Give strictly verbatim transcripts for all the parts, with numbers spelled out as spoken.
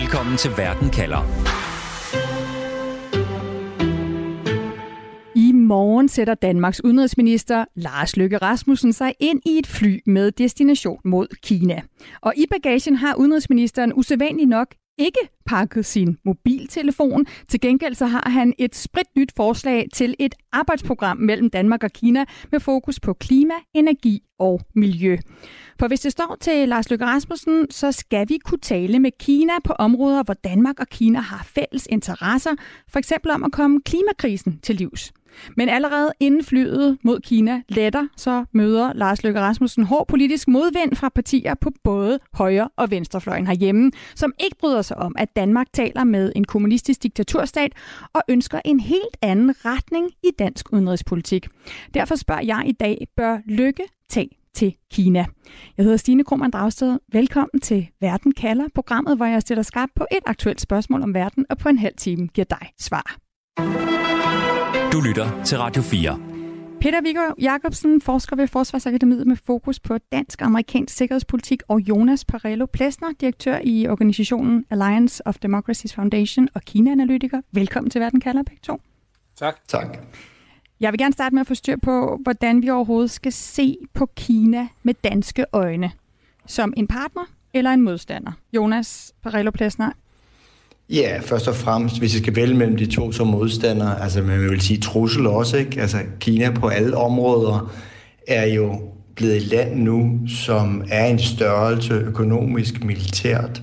Velkommen til Verden kalder. I morgen sætter Danmarks udenrigsminister Lars Løkke Rasmussen sig ind i et fly med destination mod Kina. Og i bagagen har udenrigsministeren usædvanligt nok ikke pakket sin mobiltelefon. Til gengæld så har han et spritnyt forslag til et arbejdsprogram mellem Danmark og Kina med fokus på klima, energi og miljø. For hvis det står til Lars Løkke Rasmussen, så skal vi kunne tale med Kina på områder, hvor Danmark og Kina har fælles interesser, for eksempel om at komme klimakrisen til livs. Men allerede inden flyet mod Kina letter, så møder Lars Løkke Rasmussen hård politisk modvind fra partier på både højre- og venstrefløjen herhjemme, som ikke bryder sig om, at Danmark taler med en kommunistisk diktaturstat og ønsker en helt anden retning i dansk udenrigspolitik. Derfor spørger jeg i dag, bør Løkke tage til Kina? Jeg hedder Stine Krumand Dragsted. Velkommen til Verden kalder, programmet, hvor jeg stiller skarpt på et aktuelt spørgsmål om verden, og på en halv time giver dig svar. Du lytter til Radio fire. Peter Viggo Jakobsen, forsker ved Forsvarsakademiet med fokus på dansk-amerikansk sikkerhedspolitik, og Jonas Parello-Plessner, direktør i organisationen Alliance of Democracies Foundation og Kina-analytiker. Velkommen til Verden kalder, begge to. Tak. Tak. Jeg vil gerne starte med at få styr på, hvordan vi overhovedet skal se på Kina med danske øjne. Som en partner eller en modstander? Jonas Parello-Plessner. Ja, først og fremmest, hvis vi skal vælge mellem de to som modstandere, altså man vil sige trussel også, ikke? Altså Kina på alle områder er jo blevet et land nu, som er en størrelse økonomisk, militært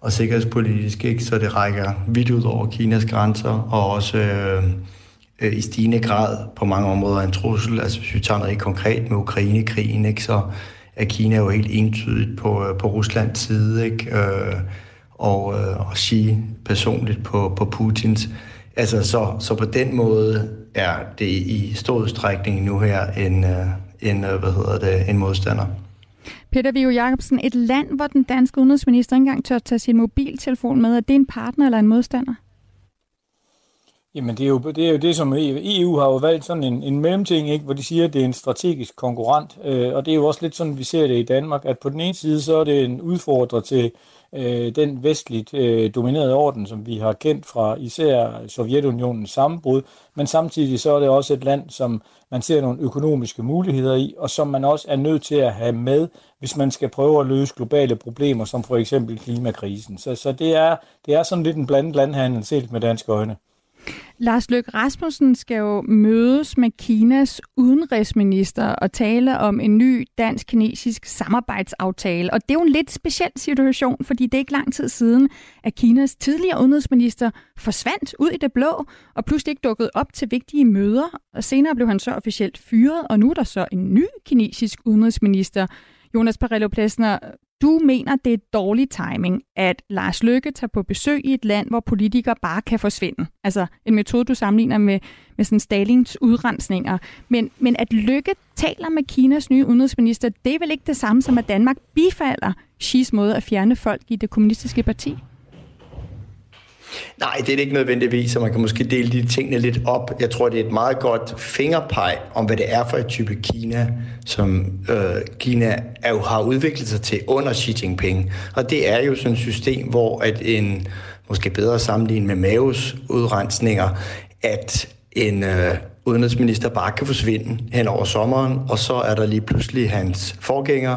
og sikkerhedspolitisk, ikke? Så det rækker vidt ud over Kinas grænser, og også øh, øh, i stigende grad på mange områder en trussel. Altså hvis vi tager noget konkret med Ukraine-krigen, ikke? Så er Kina jo helt entydigt på, på Ruslands side, ikke? Øh, og, øh, og Xi personligt på, på Putins. Altså, så, så på den måde er det i stor udstrækning nu her en, en, hvad hedder det, en modstander. Peter Viggo Jakobsen, et land, hvor den danske udenrigsminister ikke engang tør tage sin mobiltelefon med, er det en partner eller en modstander? Jamen, det er jo det, er jo det som E U har jo valgt sådan en, en mellemting, ikke? Hvor de siger, at det er en strategisk konkurrent, øh, og det er jo også lidt sådan, vi ser det i Danmark, at på den ene side, så er det en udfordrer til øh, den vestligt øh, dominerede orden, som vi har kendt fra især Sovjetunionens sammenbrud, men samtidig så er det også et land, som man ser nogle økonomiske muligheder i, og som man også er nødt til at have med, hvis man skal prøve at løse globale problemer, som for eksempel klimakrisen. Så, så det, er, det er sådan lidt en blandet landhandel set med danske øjne. Lars Løkke Rasmussen skal jo mødes med Kinas udenrigsminister og tale om en ny dansk-kinesisk samarbejdsaftale. Og det er jo en lidt speciel situation, fordi det er ikke lang tid siden, at Kinas tidligere udenrigsminister forsvandt ud i det blå og pludselig ikke dukkede op til vigtige møder. Og senere blev han så officielt fyret, og nu er der så en ny kinesisk udenrigsminister. Jonas Parello-Plessner, du mener, det er dårlig timing, at Lars Løkke tager på besøg i et land, hvor politikere bare kan forsvinde. Altså en metode, du sammenligner med, med sådan Stalins udrensninger. Men, men at Løkke taler med Kinas nye udenrigsminister, det er vel ikke det samme som, at Danmark bifalder Xis måde at fjerne folk i det kommunistiske parti? Nej, det er det ikke nødvendigvis, og man kan måske dele de tingene lidt op. Jeg tror, det er et meget godt fingerpeg om, hvad det er for et type Kina, som øh, Kina er jo har udviklet sig til under Xi Jinping. Og det er jo sådan et system, hvor at en, måske bedre sammenlignet med Maos udrensninger, at en øh, udenrigsminister bare kan forsvinde hen over sommeren, og så er der lige pludselig hans forgænger,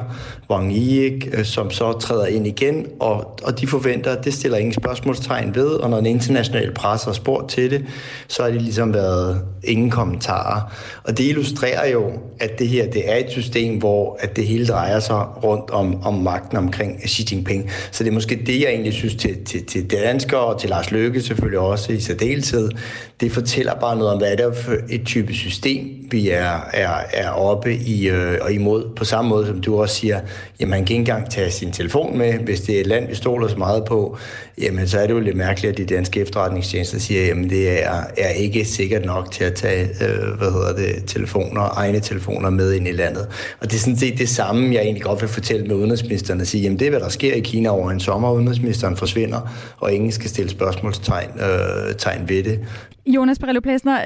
Wang Yi, som så træder ind igen, og, og de forventer, at det stiller ingen spørgsmålstegn ved, og når den internationale presse har spurgt til det, så har det ligesom været ingen kommentarer. Og det illustrerer jo, at det her det er et system, hvor at det hele drejer sig rundt om, om magten omkring Xi Jinping. Så det er måske det, jeg egentlig synes til, til, til danskere, og til Lars Løkke selvfølgelig også i særdeleshed. Det fortæller bare noget om, hvad det er for et type system, vi er, er, er oppe i øh, og imod. På samme måde, som du også siger, jamen man kan ikke engang tage sin telefon med. Hvis det er et land, vi stoler så meget på, jamen så er det jo lidt mærkeligt, at de danske efterretningstjenester siger, jamen det er, er ikke sikkert nok til at tage øh, hvad hedder det, telefoner, egne telefoner med ind i landet. Og det er sådan set det samme, jeg egentlig godt vil fortælle med udenrigsministeren at sige, jamen det er, hvad der sker i Kina over en sommer. Udenrigsministeren forsvinder, og ingen skal stille spørgsmålstegn øh, tegn ved det. Jonas Parello-Plessner,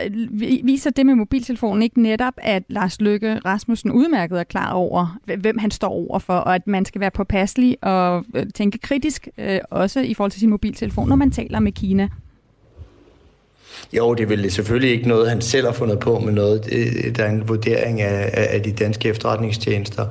vi viser det med mobiltelefonen ikke netop, at Lars Løkke Rasmussen udmærket er klar over, hvem han står overfor, og at man skal være påpasselig og tænke kritisk, øh, også i forhold til sin mobiltelefon, når man taler med Kina? Jo, det er vel selvfølgelig ikke noget, han selv har fundet på, men noget, der er en vurdering af, af de danske efterretningstjenester.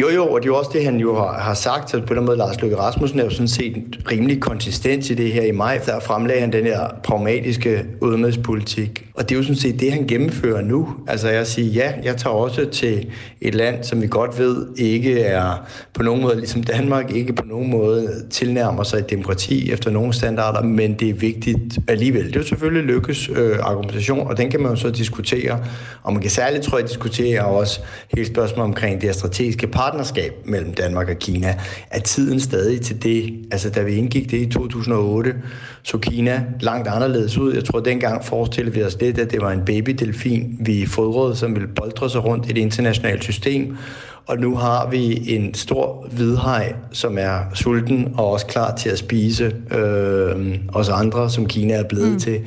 Jo, jo, og det er jo også det, han jo har, har sagt, så på den måde, Lars Løkke Rasmussen er jo sådan set en rimelig konsistens i det her i maj. Der fremlagde han den her pragmatiske udenrigspolitik, og det er jo sådan set det, han gennemfører nu. Altså jeg siger, ja, jeg tager også til et land, som vi godt ved ikke er på nogen måde, ligesom Danmark, ikke på nogen måde tilnærmer sig et demokrati efter nogle standarder, men det er vigtigt alligevel. Det er jo selvfølgelig Løkkes øh, argumentation, og den kan man jo så diskutere, og man kan særligt, tror jeg, diskutere også hele spørgsmålet omkring det strategiske par partnerskab mellem Danmark og Kina. Er tiden stadig til det? Altså, da vi indgik det i to tusind og otte, så Kina langt anderledes ud. Jeg tror, dengang forestillede vi os lidt, at det var en babydelfin, vi fodrede, som ville boltre sig rundt i det internationale system. Og nu har vi en stor hvidhaj, som er sulten og også klar til at spise øh, os andre, som Kina er blevet mm. til.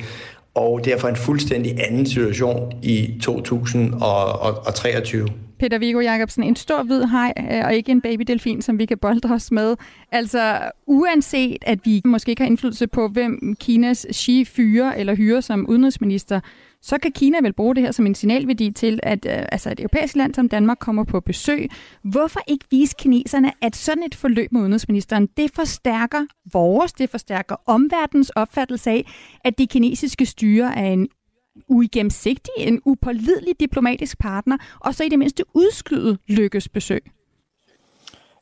Og derfor en fuldstændig anden situation i to tusind og treogtyve. Peter Viggo Jakobsen, en stor hvid haj og ikke en babydelfin, som vi kan boltre os med. Altså uanset, at vi måske ikke har indflydelse på, hvem Kinas Xi fyrer eller hyrer som udenrigsminister, så kan Kina vel bruge det her som en signalværdi til, at altså et europæisk land som Danmark kommer på besøg. Hvorfor ikke vise kineserne, at sådan et forløb med udenrigsministeren, det forstærker vores, det forstærker omverdens opfattelse af, at det kinesiske styre er en uigennemsigtig, en upålidelig diplomatisk partner, og så i det mindste udskyde Løkkes besøg?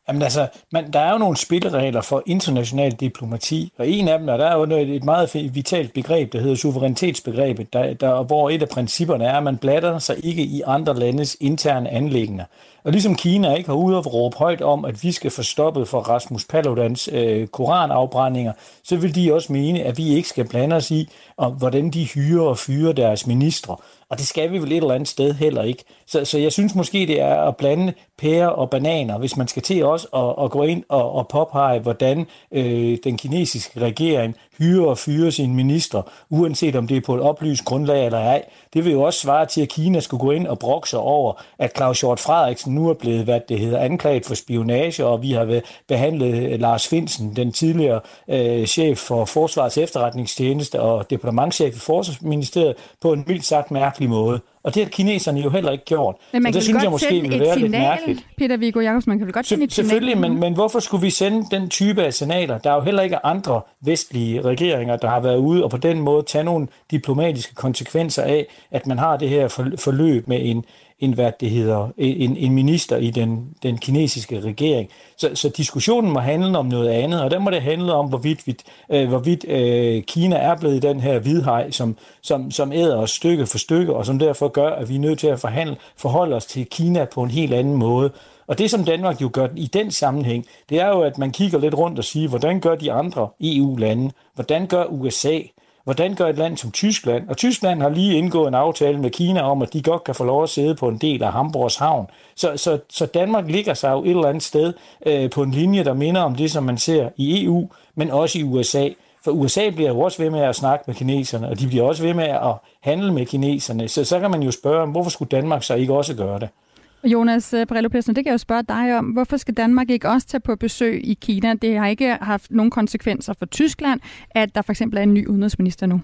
Jamen altså, man, der er jo nogle spilleregler for international diplomati, og en af dem, og der er jo et, et meget vitalt begreb, der hedder suverænitetsbegrebet, der, der, hvor et af principperne er, at man blander sig ikke i andre landes interne anliggender. Og ligesom Kina ikke har ude at råbe højt om, at vi skal få stoppet for Rasmus Paludans øh, koranafbrændinger, så vil de også mene, at vi ikke skal blande os i, og hvordan de hyrer og fyrer deres ministre. Og det skal vi vel et eller andet sted heller ikke. Så, så jeg synes måske, det er at blande pærer og bananer, hvis man skal til også at, at gå ind og, og påpege, hvordan øh, den kinesiske regering hyrer og fyrer sine ministre, uanset om det er på et oplyst grundlag eller ej. Det vil jo også svare til, at Kina skulle gå ind og brokke sig over, at Claus Hjort Frederiksen nu er blevet, hvad det hedder, anklaget for spionage, og vi har behandlet Lars Finsen, den tidligere øh, chef for Forsvarets efterretningstjeneste og departementschef i Forsvarsministeriet, på en mildt sagt mærkelig måde. Og det har kineserne jo heller ikke gjort. Men man så det synes jeg måske vil være signal, lidt mærkeligt. Peter Viggo Jakobsen, man kan vel godt sende et signal. Selvfølgelig, men, men hvorfor skulle vi sende den type af signaler? Der er jo heller ikke andre vestlige regeringer, der har været ude og på den måde tage nogle diplomatiske konsekvenser af, at man har det her forløb med en, en hvad det hedder, en, en minister i den, den kinesiske regering. Så, så diskussionen må handle om noget andet, og der må det handle om, hvorvidt, øh, hvorvidt øh, Kina er blevet den her hvidhaj, som, som, som æder os stykke for stykke, og som derfor gør, at vi er nødt til at forhandle, forholde os til Kina på en helt anden måde. Og det, som Danmark jo gør i den sammenhæng, det er jo, at man kigger lidt rundt og siger, hvordan gør de andre E U-lande? Hvordan gør U S A? Hvordan gør et land som Tyskland? Og Tyskland har lige indgået en aftale med Kina om, at de godt kan få lov at sidde på en del af Hamburgs havn. Så, så, så Danmark ligger sig jo et eller andet sted øh, på en linje, der minder om det, som man ser i E U, men også i U S A. For U S A bliver jo også ved med at snakke med kineserne, og de bliver også ved med at handle med kineserne. Så så kan man jo spørge, hvorfor skulle Danmark så ikke også gøre det? Jonas Parello-Plessner, det kan jeg jo spørge dig om. Hvorfor skal Danmark ikke også tage på besøg i Kina? Det har ikke haft nogen konsekvenser for Tyskland, at der for eksempel er en ny udenrigsminister nu.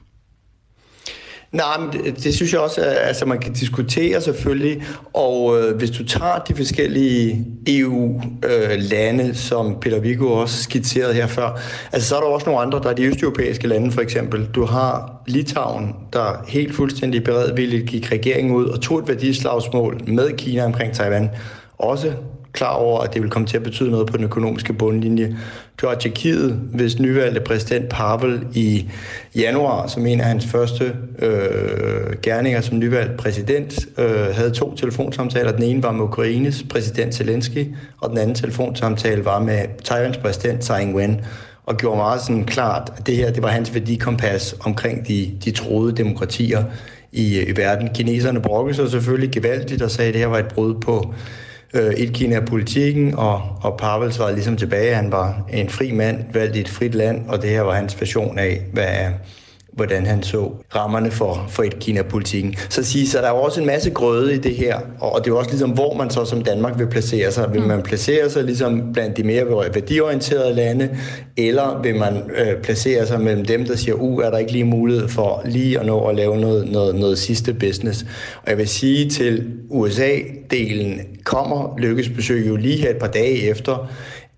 Nej, men det, det synes jeg også, at altså, man kan diskutere selvfølgelig, og øh, hvis du tager de forskellige E U-lande, øh, som Peter Viggo også skitserede her før, altså så er der også nogle andre, der er de østeuropæiske lande for eksempel. Du har Litauen, der helt fuldstændig beredvilligt gik regeringen ud og tog et værdislagsmål med Kina omkring Taiwan, også klar over, at det vil komme til at betyde noget på den økonomiske bundlinje. Du har Tjekkiet, hvis nyvalgte præsident Pavel i januar, som en af hans første øh, gerninger som nyvalgt præsident, øh, havde to telefonsamtaler. Den ene var med Ukraines præsident Zelensky, og den anden telefonsamtale var med Taiwans præsident Tsai Ing-wen, og gjorde meget sådan klart, at det her det var hans værdikompas omkring de, de troede demokratier i, i verden. Kineserne brokkede sig selvfølgelig gevaldigt og sagde, at det her var et brud på et Kina-politikken, og, og Pavel svarede ligesom tilbage, han var en fri mand, valgt i et frit land, og det her var hans version af, hvad, hvordan han så rammerne for, for et Kina-politikken. Så sige, så der er jo også en masse grøde i det her, og det er jo også ligesom, hvor man så som Danmark vil placere sig. Vil man placere sig ligesom blandt de mere værdiorienterede lande, eller vil man øh, placere sig mellem dem, der siger, uh, er der ikke lige mulighed for lige at nå at lave noget, noget, noget sidste business. Og jeg vil sige til U S A-delen, kommer Løkkes besøg jo lige her et par dage efter,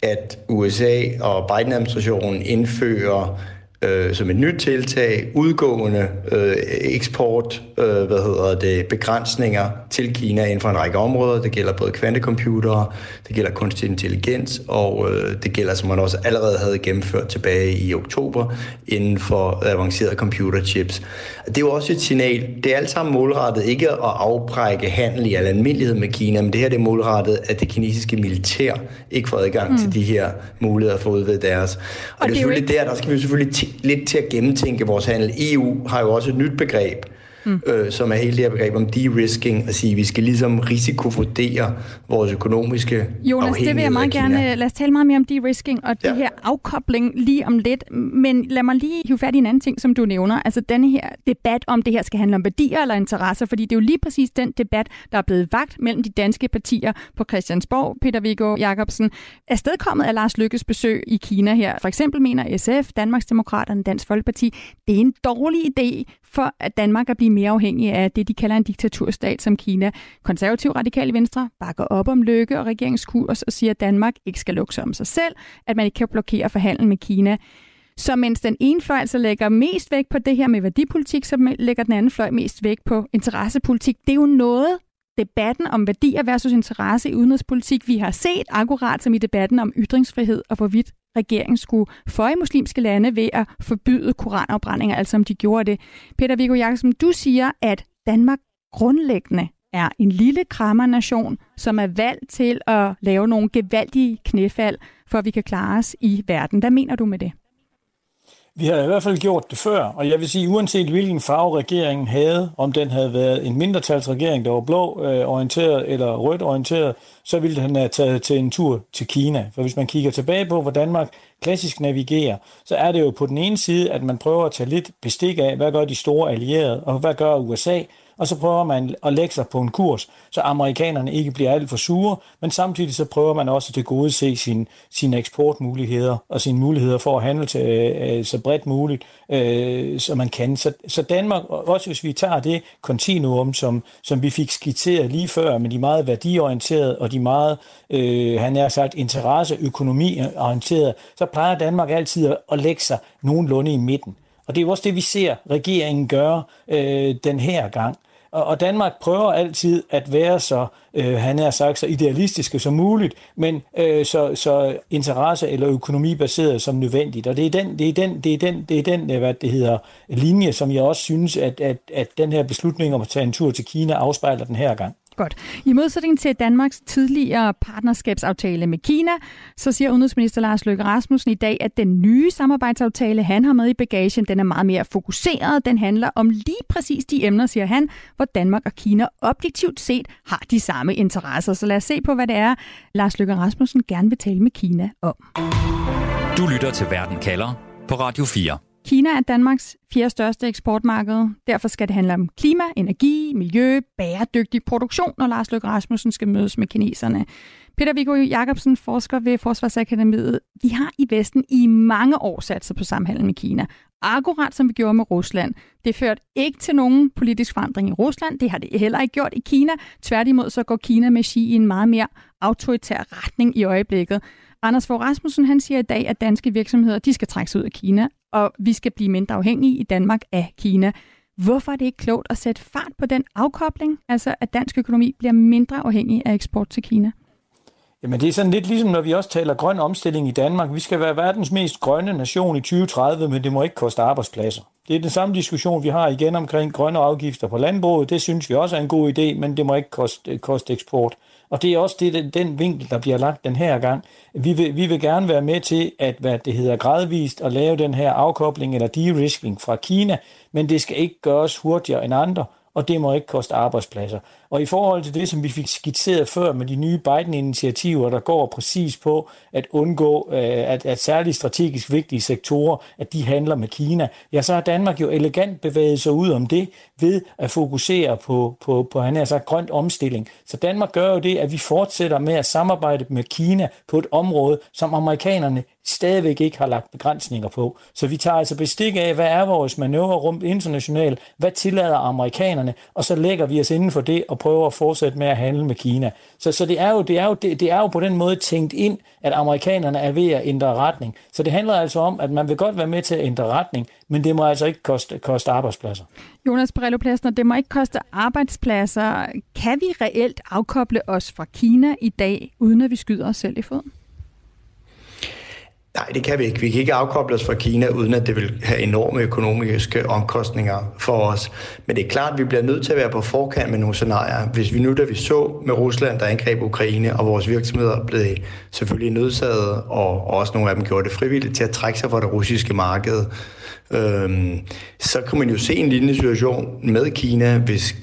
at U S A og Biden-administrationen indfører øh, som et nyt tiltag udgående øh, eksport, øh, hvad hedder det, begrænsninger til Kina inden for en række områder. Det gælder både kvantecomputere, det gælder kunstig intelligens, og øh, det gælder, som man også allerede havde gennemført tilbage i oktober, inden for avancerede computerchips. Det er jo også et signal. Det er alt sammen målrettet ikke at afbrække handel i al almindelighed med Kina, men det her det er målrettet, at det kinesiske militær ikke får adgang mm. til de her muligheder for at udvide deres. Og, og det er selvfølgelig ikke... der, der skal vi selvfølgelig t- lidt til at gennemtænke vores handel. E U har jo også et nyt begreb, mm. øh, som er hele det her begreb om de-risking, at sige, at vi skal ligesom risikovurdere vores økonomiske Jonas, afhængighed. Jonas, det vil jeg meget gerne. Lad os tale meget mere om de-risking og ja. det her afkobling lige om lidt. Men lad mig lige hive fat i en anden ting, som du nævner. Altså denne her debat om, det her skal handle om værdier eller interesser, fordi det er jo lige præcis den debat, der er blevet vagt mellem de danske partier på Christiansborg. Peter Viggo Jakobsen er stedkommet af Lars Løkkes besøg i Kina her. For eksempel mener S F, Danmarks Demokraterne, Dansk Folkeparti, det er en dårlig idé for at Danmark at blive mere afhængig af det, de kalder en diktaturstat som Kina. Konservativ Radikale Venstre bakker op om Løkke og regeringskurs og siger, at Danmark ikke skal lukke sig om sig selv, at man ikke kan blokere for handel med Kina. Så mens den ene fløj altså lægger mest vægt på det her med værdipolitik, så lægger den anden fløj mest vægt på interessepolitik. Det er jo noget, debatten om værdier versus interesse i udenrigspolitik, vi har set akkurat som i debatten om ytringsfrihed og hvorvidt regeringen skulle føje muslimske lande ved at forbyde koranafbrændinger, altså om de gjorde det. Peter Viggo Jakobsen, du siger, at Danmark grundlæggende er en lille krammernation, som er valgt til at lave nogle gevaldige knæfald, for at vi kan klare os i verden. Hvad mener du med det? Vi har i hvert fald gjort det før, og jeg vil sige, uanset hvilken farve regeringen havde, om den havde været en mindretalsregering, der var blå øh, orienteret eller rødt orienteret, så ville den have taget til en tur til Kina. For hvis man kigger tilbage på, hvor Danmark klassisk navigerer, så er det jo på den ene side, at man prøver at tage lidt bestik af, hvad gør de store allierede, og hvad gør U S A, og så prøver man at lægge sig på en kurs, så amerikanerne ikke bliver alt for sure, men samtidig så prøver man også at tilgodese sine, sine eksportmuligheder og sine muligheder for at handle til, øh, så bredt muligt, øh, som man kan. Så, så Danmark, også hvis vi tager det kontinuum, som, som vi fik skitseret lige før, med de meget værdiorienterede og de meget, øh, han har sagt, interesseøkonomiorienterede, så plejer Danmark altid at lægge sig nogenlunde i midten. Og det er jo også det, vi ser regeringen gøre øh, den her gang. Og Danmark prøver altid at være så, øh, han har sagt, så idealistiske som muligt, men øh, så, så interesse- eller økonomibaseret som nødvendigt. Og det er den, det er den, det er den, det er den, hvad det hedder, linje, som jeg også synes, at, at, at den her beslutning om at tage en tur til Kina afspejler den her gang. Godt. I modsætning til Danmarks tidligere partnerskabsaftale med Kina, så siger udenrigsminister Lars Løkke Rasmussen i dag, at den nye samarbejdsaftale, han har med i bagagen, den er meget mere fokuseret. Den handler om lige præcis de emner, siger han, hvor Danmark og Kina objektivt set har de samme interesser. Så lad os se på, hvad det er, Lars Løkke Rasmussen gerne vil tale med Kina om. Du lytter til Verden kalder på Radio fire. Kina er Danmarks fjerde største eksportmarked. Derfor skal det handle om klima, energi, miljø, bæredygtig produktion, når Lars Løkke Rasmussen skal mødes med kineserne. Peter Viggo Jakobsen, forsker ved Forsvarsakademiet. Vi har i Vesten i mange år sat sig på samhandel med Kina. Akkurat som vi gjorde med Rusland. Det førte ikke til nogen politisk forandring i Rusland. Det har det heller ikke gjort i Kina. Tværtimod så går Kina med Xi i en meget mere autoritær retning i øjeblikket. Anders Fogh Rasmussen han siger i dag, at danske virksomheder de skal trække sig ud af Kina, og vi skal blive mindre afhængige i Danmark af Kina. Hvorfor er det ikke klogt at sætte fart på den afkobling, altså at dansk økonomi bliver mindre afhængig af eksport til Kina? Jamen det er sådan lidt ligesom, når vi også taler grøn omstilling i Danmark. Vi skal være verdens mest grønne nation i tyve tredive, men det må ikke koste arbejdspladser. Det er den samme diskussion, vi har igen omkring grønne afgifter på landbruget. Det synes vi også er en god idé, men det må ikke koste, koste eksport. Og det er også det, den vinkel, der bliver lagt den her gang. Vi vil, vi vil gerne være med til at, hvad det hedder, gradvist at lave den her afkobling eller de-risking fra Kina, men det skal ikke gøres hurtigere end andre. og det må ikke koste arbejdspladser. Og i forhold til det, som vi fik skitseret før med de nye Biden-initiativer, der går præcis på at undgå, at, at særligt strategisk vigtige sektorer, at de handler med Kina, ja, så har Danmark jo elegant bevæget sig ud om det ved at fokusere på, på, på han er sagt, grønt omstilling. Så Danmark gør jo det, at vi fortsætter med at samarbejde med Kina på et område, som amerikanerne stadigvæk ikke har lagt begrænsninger på. Så vi tager altså bestik af, hvad er vores manøvrerum internationalt, hvad tillader amerikanerne, og så lægger vi os inden for det og prøver at fortsætte med at handle med Kina. Så, så det, er jo, det, er jo, det, det er jo på den måde tænkt ind, at amerikanerne er ved at ændre retning. Så det handler altså om, at man vil godt være med til at ændre retning, men det må altså ikke koste, koste arbejdspladser. Jonas Parello-Plessner, det må ikke koste arbejdspladser. Kan vi reelt afkoble os fra Kina i dag, uden at vi skyder os selv i foden? Nej, det kan vi ikke. Vi kan ikke afkoble os fra Kina, uden at det vil have enorme økonomiske omkostninger for os. Men det er klart, at vi bliver nødt til at være på forkant med nogle scenarier. Hvis vi nu, da vi så med Rusland, der angreb Ukraine, og vores virksomheder blev selvfølgelig nødsaget, og også nogle af dem gjorde det frivilligt, til at trække sig fra det russiske marked, øhm, så kan man jo se en lignende situation med Kina, hvis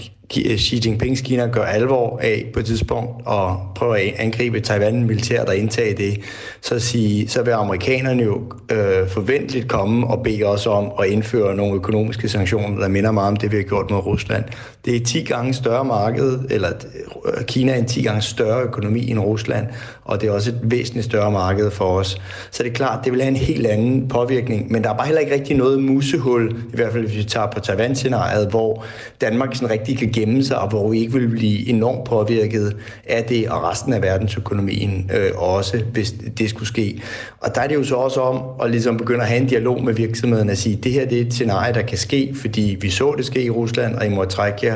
Xi Jinpings Kina gør alvor af på et tidspunkt og prøver at angribe Taiwan militært og indtage det, så, sige, så vil amerikanerne jo øh, forventeligt komme og bede os om at indføre nogle økonomiske sanktioner, der minder meget om det, vi har gjort mod Rusland. Det er ti gange større marked, eller Kina er en ti gange større økonomi end Rusland, og det er også et væsentligt større marked for os. Så det er klart, det vil have en helt anden påvirkning, men der er bare heller ikke rigtig noget musehul, i hvert fald hvis vi tager på Taiwan-scenariet, hvor Danmark sådan rigtig kan gemme sig, og hvor vi ikke vil blive enormt påvirket af det, og resten af verdensøkonomien øh, også, hvis det skulle ske. Og der er det jo så også om at ligesom begynde at have en dialog med virksomheden og sige, det her det er et scenarie, der kan ske, fordi vi så det ske i Rusland, og I må trække jer.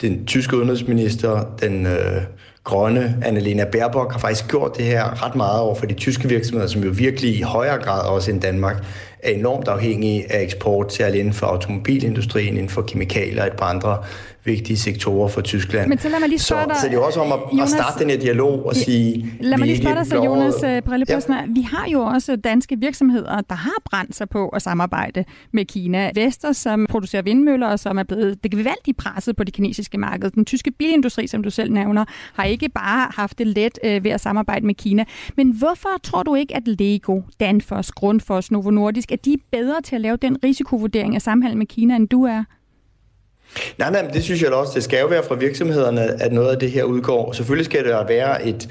Den tyske udenrigsminister, den øh, grønne Annalena Baerbock, har faktisk gjort det her ret meget over for de tyske virksomheder, som jo virkelig i højere grad også end Danmark er enormt afhængige af eksport, særligt inden for automobilindustrien, inden for kemikalier og et par andre vigtige sektorer for Tyskland. Men så lad mig lige spørge dig, så, så det er jo også om at, Jonas, at starte den her dialog og sige... Lad mig lige spørge dig så, Jonas Parello-Plessner. Ja. Vi har jo også danske virksomheder, der har brændt sig på at samarbejde med Kina. Vestas, som producerer vindmøller, og som er blevet gevaldigt presset på det kinesiske marked. Den tyske bilindustri, som du selv nævner, har ikke bare haft det let øh, ved at samarbejde med Kina. Men hvorfor tror du ikke, at Lego, Danfoss, Grundfos, Novo Nordisk, at de er bedre til at lave den risikovurdering af samhandel med Kina, end du er? Nej, nej, det synes jeg også. Det skal jo være fra virksomhederne, at noget af det her udgår. Selvfølgelig skal det være et,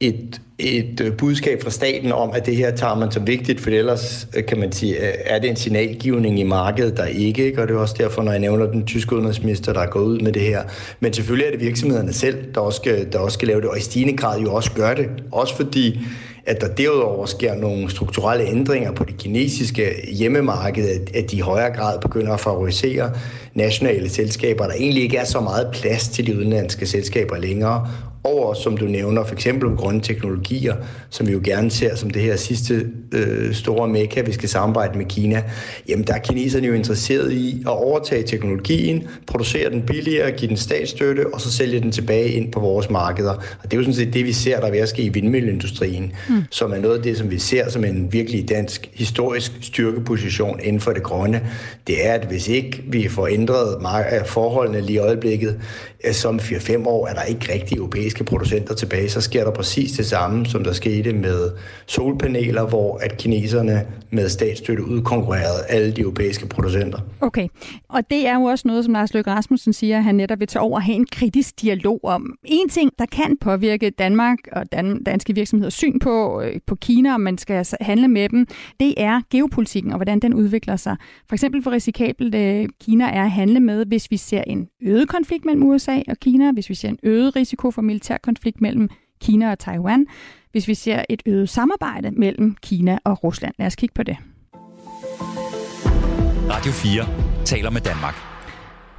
et, et budskab fra staten om, at det her tager man som vigtigt, for ellers kan man sige, er det en signalgivning i markedet, der ikke gør det også derfor, når jeg nævner den tyske udenrigsminister, der er gået ud med det her. Men selvfølgelig er det virksomhederne selv, der også skal, der også skal lave det, og i stigende grad jo også gør det. Også fordi at der derudover sker nogle strukturelle ændringer på det kinesiske hjemmemarked, at de i højere grad begynder at favorisere nationale selskaber, der egentlig ikke er så meget plads til de udenlandske selskaber længere, og som du nævner, for eksempel grønne teknologier, som vi jo gerne ser som det her sidste øh, store mekka, vi skal samarbejde med Kina, jamen der er kineserne jo interesseret i at overtage teknologien, producere den billigere, give den statsstøtte, og så sælge den tilbage ind på vores markeder. Og det er jo sådan set det, vi ser, der er ved at ske i vindmølleindustrien, mm. som er noget af det, som vi ser som en virkelig dansk historisk styrkeposition inden for det grønne. Det er, at hvis ikke vi får ændret forholdene lige i øjeblikket, som fire fem år er der ikke rigtig europæisk producenter tilbage, så sker der præcis det samme, som der skete med solpaneler, hvor at kineserne med statsstøtte udkonkurrerede alle de europæiske producenter. Okay, og det er jo også noget, som Lars Løkke Rasmussen siger, at han netop vil tage over og have en kritisk dialog om. En ting, der kan påvirke Danmark og dan- danske virksomheders syn på, på Kina, om man skal handle med dem, det er geopolitikken og hvordan den udvikler sig. For eksempel hvor risikabelt øh, Kina er at handle med, hvis vi ser en øget konflikt mellem U S A og Kina, hvis vi ser en øget risiko for militær konflikt mellem Kina og Taiwan, hvis vi ser et øget samarbejde mellem Kina og Rusland. Lad os kigge på det. Radio fire taler med Danmark.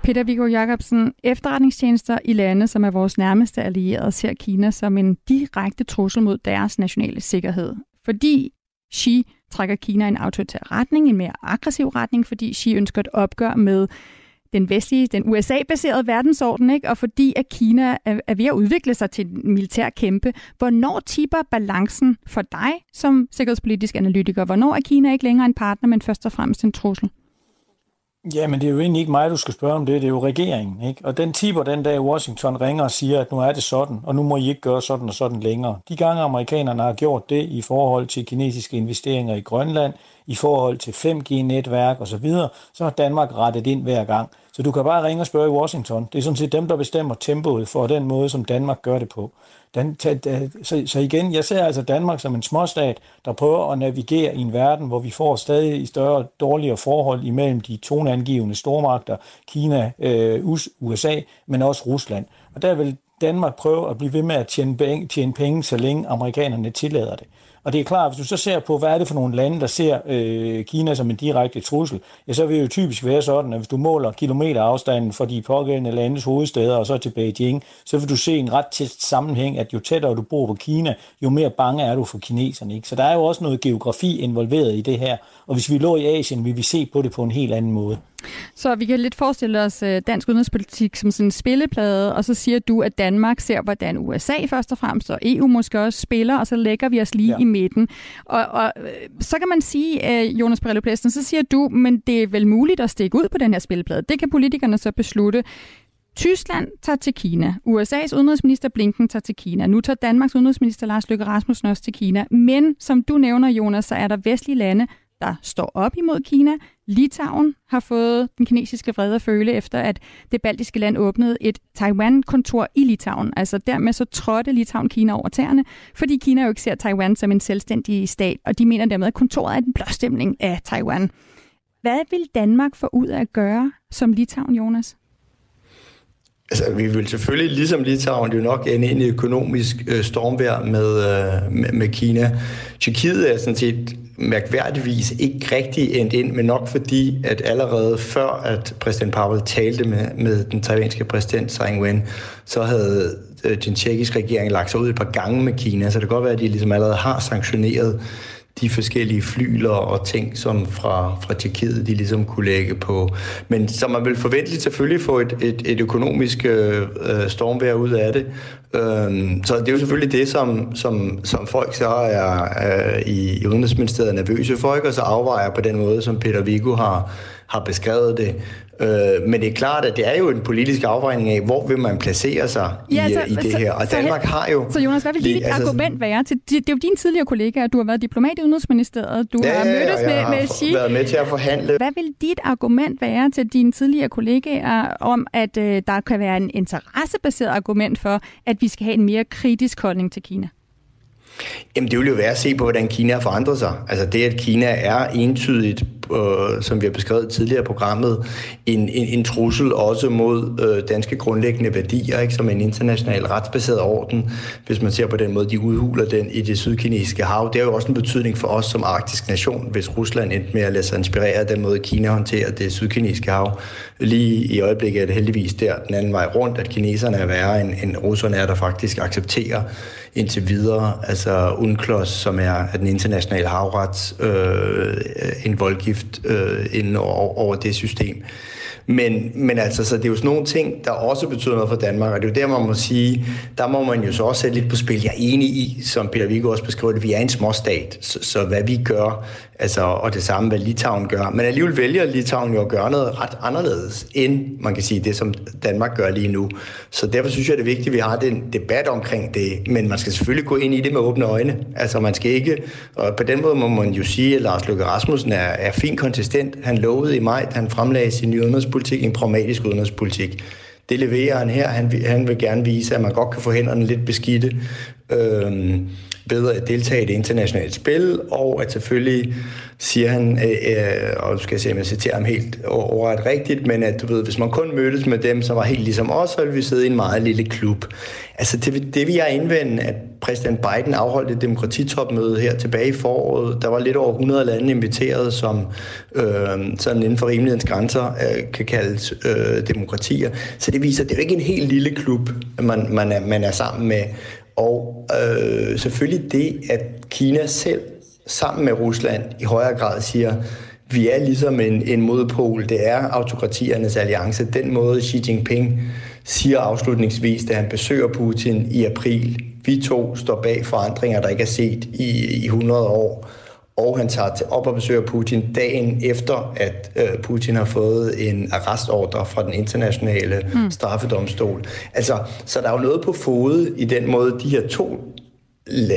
Peter Viggo Jakobsen, efterretningstjenester i lande, som er vores nærmeste allierede, ser Kina som en direkte trussel mod deres nationale sikkerhed. Fordi Xi trækker Kina i en autoritær retning, en mere aggressiv retning, fordi Xi ønsker et opgør med den vestlige, den U S A-baserede verdensorden, ikke? Og fordi at Kina er ved at udvikle sig til en militær kæmpe. Hvornår tipper balancen for dig som sikkerhedspolitisk analytiker? Hvornår er Kina ikke længere en partner, men først og fremmest en trussel? Ja, men det er jo egentlig ikke mig, du skal spørge om det. Det er jo regeringen, ikke? Og den tipper den dag Washington ringer og siger, at nu er det sådan, og nu må I ikke gøre sådan og sådan længere. De gange amerikanerne har gjort det i forhold til kinesiske investeringer i Grønland, i forhold til fem G-netværk osv., så har Danmark rettet ind hver gang. Så du kan bare ringe og spørge i Washington. Det er sådan set dem, der bestemmer tempoet for den måde, som Danmark gør det på. Den, ta, da, så, så igen, jeg ser altså Danmark som en småstat, der prøver at navigere i en verden, hvor vi får stadig større dårligere forhold imellem de toneangivende stormagter, Kina, øh, U S A, men også Rusland. Og der vil Danmark prøve at blive ved med at tjene penge, tjene penge så længe amerikanerne tillader det. Og det er klart, hvis du så ser på, hvad er det for nogle lande, der ser øh, Kina som en direkte trussel, ja, så vil det jo typisk være sådan, at hvis du måler kilometerafstanden fra de pågældende landes hovedsteder og så til Beijing, så vil du se en ret tæt sammenhæng, at jo tættere du bor på Kina, jo mere bange er du for kineserne, ikke? Så der er jo også noget geografi involveret i det her, og hvis vi lå i Asien, vil vi se på det på en helt anden måde. Så vi kan lidt forestille os dansk udenrigspolitik som sådan en spilleplade, og så siger du, at Danmark ser, hvordan U S A først og fremmest, og E U måske også spiller, og så lægger vi os lige ja. i midten. Og, og så kan man sige, Jonas Parello-Plessner, så siger du, men det er vel muligt at stikke ud på den her spilleplade. Det kan politikerne så beslutte. Tyskland tager til Kina. U S A's udenrigsminister Blinken tager til Kina. Nu tager Danmarks udenrigsminister Lars Løkke Rasmussen også til Kina. Men som du nævner, Jonas, så er der vestlige lande, der står op imod Kina. Litauen har fået den kinesiske vrede at føle, efter at det baltiske land åbnede et Taiwan-kontor i Litauen. Altså dermed så trådte Litauen Kina over tæerne, fordi Kina jo ikke ser Taiwan som en selvstændig stat, og de mener dermed, at kontoret er en blåstemning af Taiwan. Hvad vil Danmark få ud af at gøre som Litauen, Jonas? Altså, vi vil selvfølgelig, ligesom Litauen, det er jo nok ende ind i økonomisk øh, stormvejr med, øh, med, med Kina. Tyrkiet er sådan set mærkværdigvis ikke rigtig endt ind, men nok fordi, at allerede før, at præsident Pavel talte med, med den taiwanske præsident Tsai Ing-wen, så havde øh, den tjekkiske regering lagt sig ud et par gange med Kina, så det kan godt være, at de ligesom allerede har sanktioneret de forskellige flyler og ting, som fra, fra Tjekkiet, de ligesom kunne lægge på. Men som man vil forventeligt selvfølgelig få et, et, et økonomisk øh, stormvejr ud af det. Øhm, så det er jo selvfølgelig det, som, som, som folk så er øh, i Udenrigsministeriet nervøse for, ikke? Og så afvejer på den måde, som Peter Viggo har, har beskrevet det. Øh, men det er klart, at det er jo en politisk afvejning af, hvor vil man placere sig ja, i, så, i det så, her. Og Danmark så, har jo... Så Jonas, hvad vil dit altså, argument være? Til, det er jo dine tidligere kollegaer, du har været diplomat i Udenrigsministeriet, du ja, har mødtes med, har med Xi. Været med til at forhandle. Hvad vil dit argument være til dine tidligere kollegaer om, at øh, der kan være en interessebaseret argument for, at vi skal have en mere kritisk holdning til Kina? Jamen det vil jo være at se på, hvordan Kina har forandret sig. Altså det, at Kina er entydigt, øh, som vi har beskrevet tidligere i programmet, en, en, en trussel også mod øh, danske grundlæggende værdier, ikke, som en international retsbaseret orden, hvis man ser på den måde, de udhuler den i det sydkinesiske hav. Det har jo også en betydning for os som arktisk nation, hvis Rusland endte med at lade sig inspirere af den måde, Kina håndterer det sydkinesiske hav. Lige i øjeblikket er det heldigvis der den anden vej rundt, at kineserne er værre end, end russerne er, der faktisk accepterer indtil videre, altså UNCLOS, som er den internationale havrets øh, en voldgift øh, inden over, over det system. Men, men altså, så det er jo sådan nogle ting, der også betyder noget for Danmark, og det er jo der, man må sige, der må man jo så også sætte lidt på spil. Jeg er enig i, som Peter Viggo også beskrev det, vi er en småstat, så, så hvad vi gør, altså, og det samme, hvad Litauen gør. Men alligevel vælger Litauen jo at gøre noget ret anderledes, end man kan sige det, som Danmark gør lige nu. Så derfor synes jeg, det er vigtigt, at vi har den debat omkring det, men man skal selvfølgelig gå ind i det med åbne øjne. Altså, man skal ikke, og på den måde må man jo sige, at Lars Løkke Rasmussen er, er fint konsistent. Han lovede i maj, han fremlagde sin nye udenrigspolitik, en pragmatisk udenrigspolitik. Det leverer han her. Han vil, han vil gerne vise, at man godt kan få hænderne lidt beskidte, øhm, bedre at deltage i det internationale spil, og at selvfølgelig siger han, øh, og nu skal jeg se, om jeg citerer ham helt overret rigtigt, men at du ved, hvis man kun mødtes med dem, som var helt ligesom os, så ville vi sidde i en meget lille klub. Altså det, det vil jeg indvende, at præsident Biden afholdt et demokratitopmøde her tilbage i foråret. Der var lidt over hundrede lande inviteret, som øh, sådan inden for rimelighedens grænser øh, kan kaldes øh, demokratier. Så det viser, det er jo ikke en helt lille klub, man, man, er, man er sammen med. Og øh, selvfølgelig det, at Kina selv sammen med Rusland i højere grad siger, vi er ligesom en, en modpol, det er autokratiernes alliance. Den måde Xi Jinping siger afslutningsvis, da han besøger Putin i april, vi to står bag forandringer, der ikke er set i, i hundrede år. og han tager til op og besøger Putin dagen efter, at øh, Putin har fået en arrestordre fra den internationale mm. straffedomstol. Altså, så der er jo noget på fode i den måde, de her to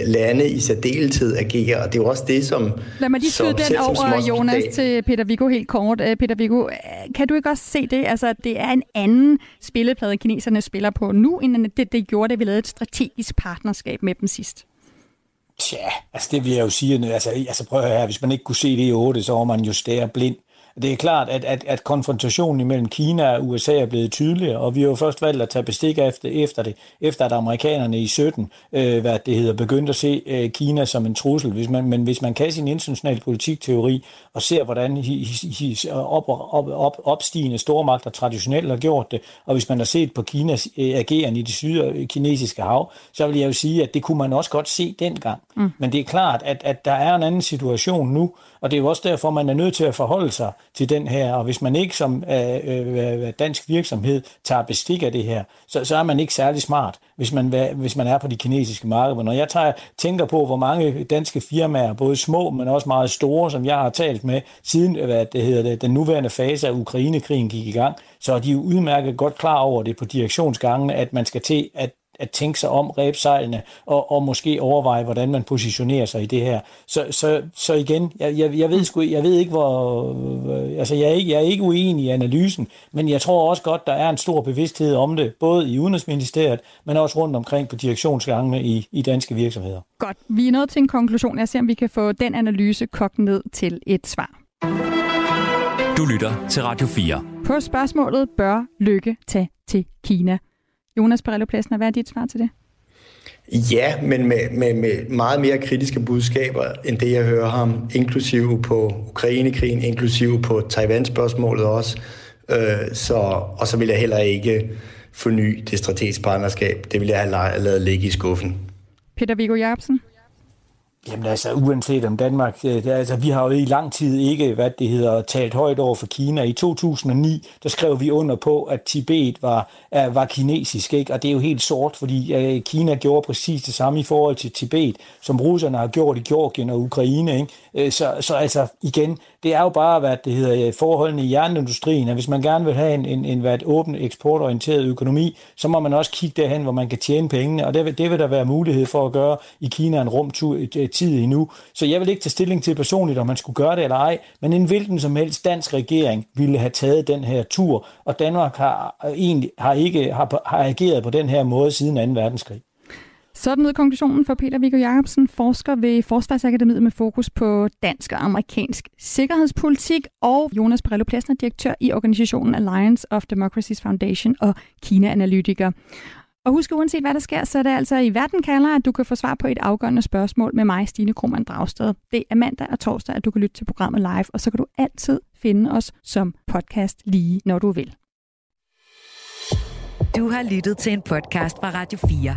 lande i særdeleshed agerer, og det er jo også det, som... Lad mig lige skyde den over, Jonas, til Peter Viggo helt kort. Peter Viggo, kan du ikke også se det? Altså, det er en anden spilleplade, kineserne spiller på nu, end det, det gjorde, da vi lavede et strategisk partnerskab med dem sidst. Tja, altså det vil jeg jo sige. Altså, altså prøv at høre her, hvis man ikke kunne se det i otte, så var man jo stærere blind. Det er klart, at, at, at konfrontationen imellem Kina og U S A er blevet tydeligere, og vi har jo først valgt at tage bestik efter, efter det, efter at amerikanerne i sytten øh, hvad det hedder, begyndte at se øh, Kina som en trussel. Hvis man, men hvis man kan sin internationale politikteori og ser, hvordan hi, hi, hi, op, op, op, opstigende stormagter traditionelt har gjort det, og hvis man har set på Kinas øh, ageren i det sydkinesiske hav, så vil jeg jo sige, at det kunne man også godt se dengang. Mm. Men det er klart, at, at der er en anden situation nu, og det er jo også derfor, man er nødt til at forholde sig til den her, og hvis man ikke som øh, øh, dansk virksomhed tager bestik af det her, så, så er man ikke særlig smart, hvis man, hvis man er på de kinesiske markeder. Når jeg tager, tænker på, hvor mange danske firmaer, både små, men også meget store, som jeg har talt med, siden hvad det hedder det, den nuværende fase af Ukrainekrigen gik i gang, så er de jo udmærket godt klar over det på direktionsgangene, at man skal til at at tænke sig om rebsejlene, og, og måske overveje, hvordan man positionerer sig i det her. Så, så, så igen, jeg, jeg, jeg ved sgu, jeg ved ikke, hvor... Altså, jeg er ikke, jeg er ikke uenig i analysen, men jeg tror også godt, der er en stor bevidsthed om det, både i Udenrigsministeriet, men også rundt omkring på direktionsgangene i, i danske virksomheder. Godt. Vi er nået til en konklusion. Jeg ser, om vi kan få den analyse kogt ned til et svar. Du lytter til Radio fire. På spørgsmålet, bør Løkke tage til Kina? Jonas Parello-Plessner, hvad er dit svar til det? Ja, men med, med, med meget mere kritiske budskaber, end det jeg hører ham, inklusive på Ukrainekrigen, inklusive på Taiwan-spørgsmålet også. Øh, så, og så vil jeg heller ikke forny det strategiske partnerskab. Det vil jeg have lavet ligge i skuffen. Peter Viggo Jakobsen? Jamen altså, uanset om Danmark, det, altså, vi har jo i lang tid ikke, hvad det hedder, talt højt over for Kina. I to tusind og ni, der skrev vi under på, at Tibet var, var kinesisk, ikke? Og det er jo helt sort, fordi øh, Kina gjorde præcis det samme i forhold til Tibet, som russerne har gjort i Georgien og Ukraine, ikke? Så, så altså, igen, det er jo bare, hvad det hedder, forholdene i jernindustrien, og hvis man gerne vil have en, en, en hvad, åben, eksportorienteret økonomi, så må man også kigge derhen, hvor man kan tjene pengene, og det vil, det vil der være mulighed for at gøre i Kina en rum tid endnu. Så jeg vil ikke tage stilling til personligt, om man skulle gøre det eller ej, men en hvilken som helst dansk regering ville have taget den her tur, og Danmark har egentlig har ikke har, har ageret på den her måde siden anden verdenskrig. Sådan lød konklusionen for Peter Viggo Jakobsen, forsker ved Forsvarsakademiet med fokus på dansk og amerikansk sikkerhedspolitik, og Jonas Parello-Plessner, direktør i organisationen Alliance of Democracies Foundation og Kina-analytiker. Og husk, uanset hvad der sker, så er det altså i Verden kalder, at du kan få svar på et afgørende spørgsmål med mig, Stine Krumand Dragsted. Det er mandag og torsdag, at du kan lytte til programmet live, og så kan du altid finde os som podcast lige, når du vil. Du har lyttet til en podcast fra Radio fire.